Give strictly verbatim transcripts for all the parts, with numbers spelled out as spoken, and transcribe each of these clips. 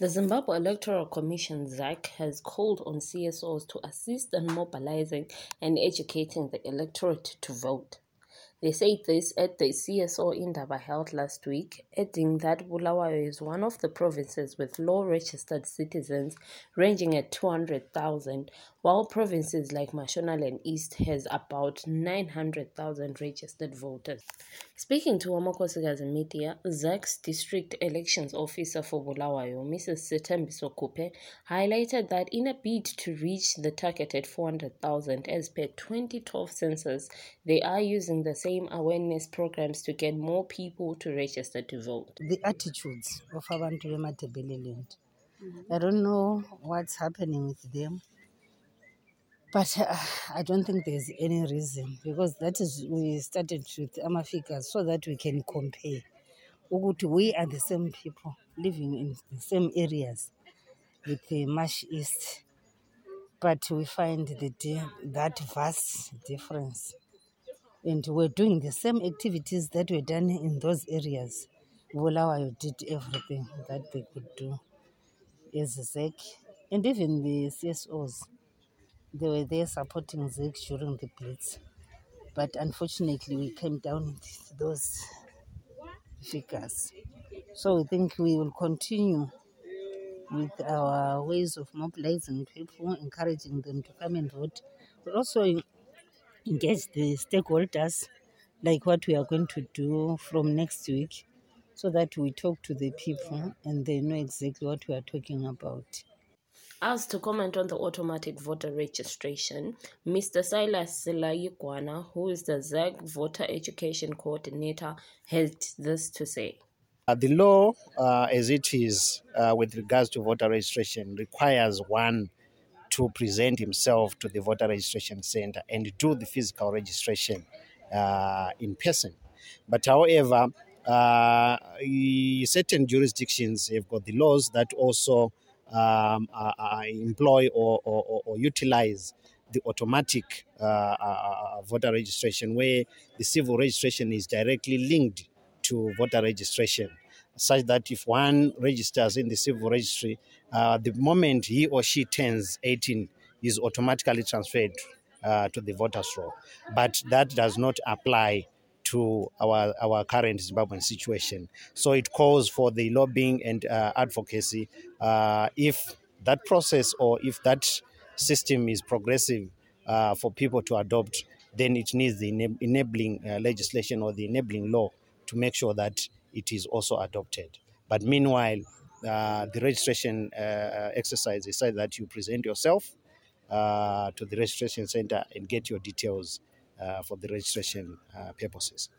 The Zimbabwe Electoral Commission, ZEC, has called on C S Os to assist in mobilizing and educating the electorate to vote. They said this at the C S O Indaba held last week, adding that Bulawayo is one of the provinces with low registered citizens ranging at two hundred thousand, while provinces like Mashonaland East has about nine hundred thousand registered voters. Speaking to Amokosigazi Media, ZEC's district elections officer for Bulawayo, Missus Setembe Sokupe, highlighted that in a bid to reach the targeted four hundred thousand as per twenty twelve census, they are using the same awareness programs to get more people to register to vote. The attitudes of abantu in Matabeleland, I don't know what's happening with them. But uh, I don't think there's any reason, because that is, we started with Amafika so that we can compare. We are the same people living in the same areas with the Marsh East, but we find the, that vast difference. And we're doing the same activities that were done in those areas. Bulawayo did everything that they could do as ZEC, and even the C S Os. They were there supporting ZEC during the blitz. But unfortunately, we came down with those figures. So we think we will continue with our ways of mobilizing people, encouraging them to come and vote. But also engage the stakeholders, like what we are going to do from next week, so that we talk to the people and they know exactly what we are talking about. Asked to comment on the automatic voter registration, Mister Silas Silayikwana, who is the ZEC Voter Education Coordinator, had this to say. Uh, the law, uh, as it is uh, with regards to voter registration, requires one to present himself to the voter registration center and do the physical registration uh, in person. But however, uh, certain jurisdictions have got the laws that also Um, uh, uh, employ or, or, or utilize the automatic uh, uh, voter registration, where the civil registration is directly linked to voter registration, such that if one registers in the civil registry, uh, the moment he or she turns eighteen, he is automatically transferred uh, to the voter's roll. But that does not apply to our, our current Zimbabwean situation. So it calls for the lobbying and uh, advocacy. Uh, if that process or if that system is progressive uh, for people to adopt, then it needs the enab- enabling uh, legislation or the enabling law to make sure that it is also adopted. But meanwhile, uh, the registration uh, exercise is such that you present yourself uh, to the registration center and get your details Uh, for the registration uh, purposes.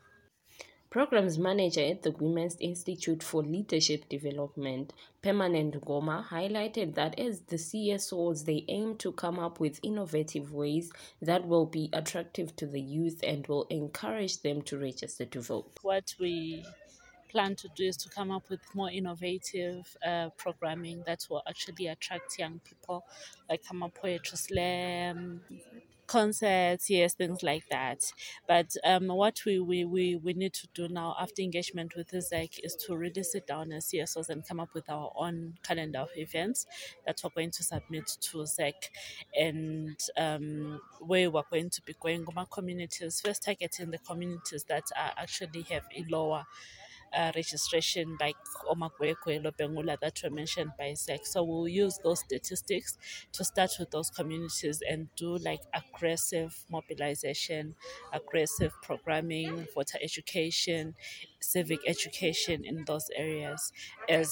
Programs manager at the Women's Institute for Leadership Development, Permanent Ngoma, highlighted that as the C S Os, they aim to come up with innovative ways that will be attractive to the youth and will encourage them to register to vote. What we plan to do is to come up with more innovative uh, programming that will actually attract young people, like poetry slam, concerts, yes, things like that. But um, what we, we, we, we need to do now after engagement with the ZEC is to really sit down as C S Os and come up with our own calendar of events that we're going to submit to ZEC, and um, where we're going to be going Ngoma communities, first targeting the communities that are actually have a lower Uh, registration, like Omakhosikazi, that were mentioned by ZEC. So we'll use those statistics to start with those communities and do like aggressive mobilization, aggressive programming, voter education, civic education in those areas as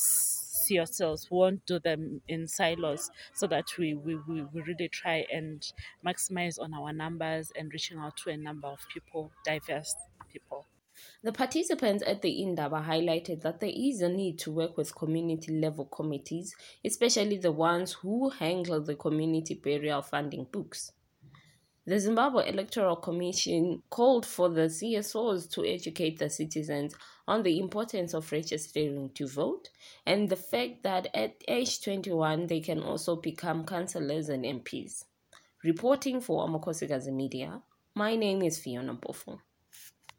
C S Os. We won't do them in silos, so that we, we, we really try and maximize on our numbers and reaching out to a number of people, diverse people. The participants at the Indaba highlighted that there is a need to work with community-level committees, especially the ones who handle the community burial funding books. The Zimbabwe Electoral Commission called for the C S Os to educate the citizens on the importance of registering to vote and the fact that at age twenty-one, they can also become councillors and M Ps. Reporting for Amokosigazi Media, my name is Fiona Bofo.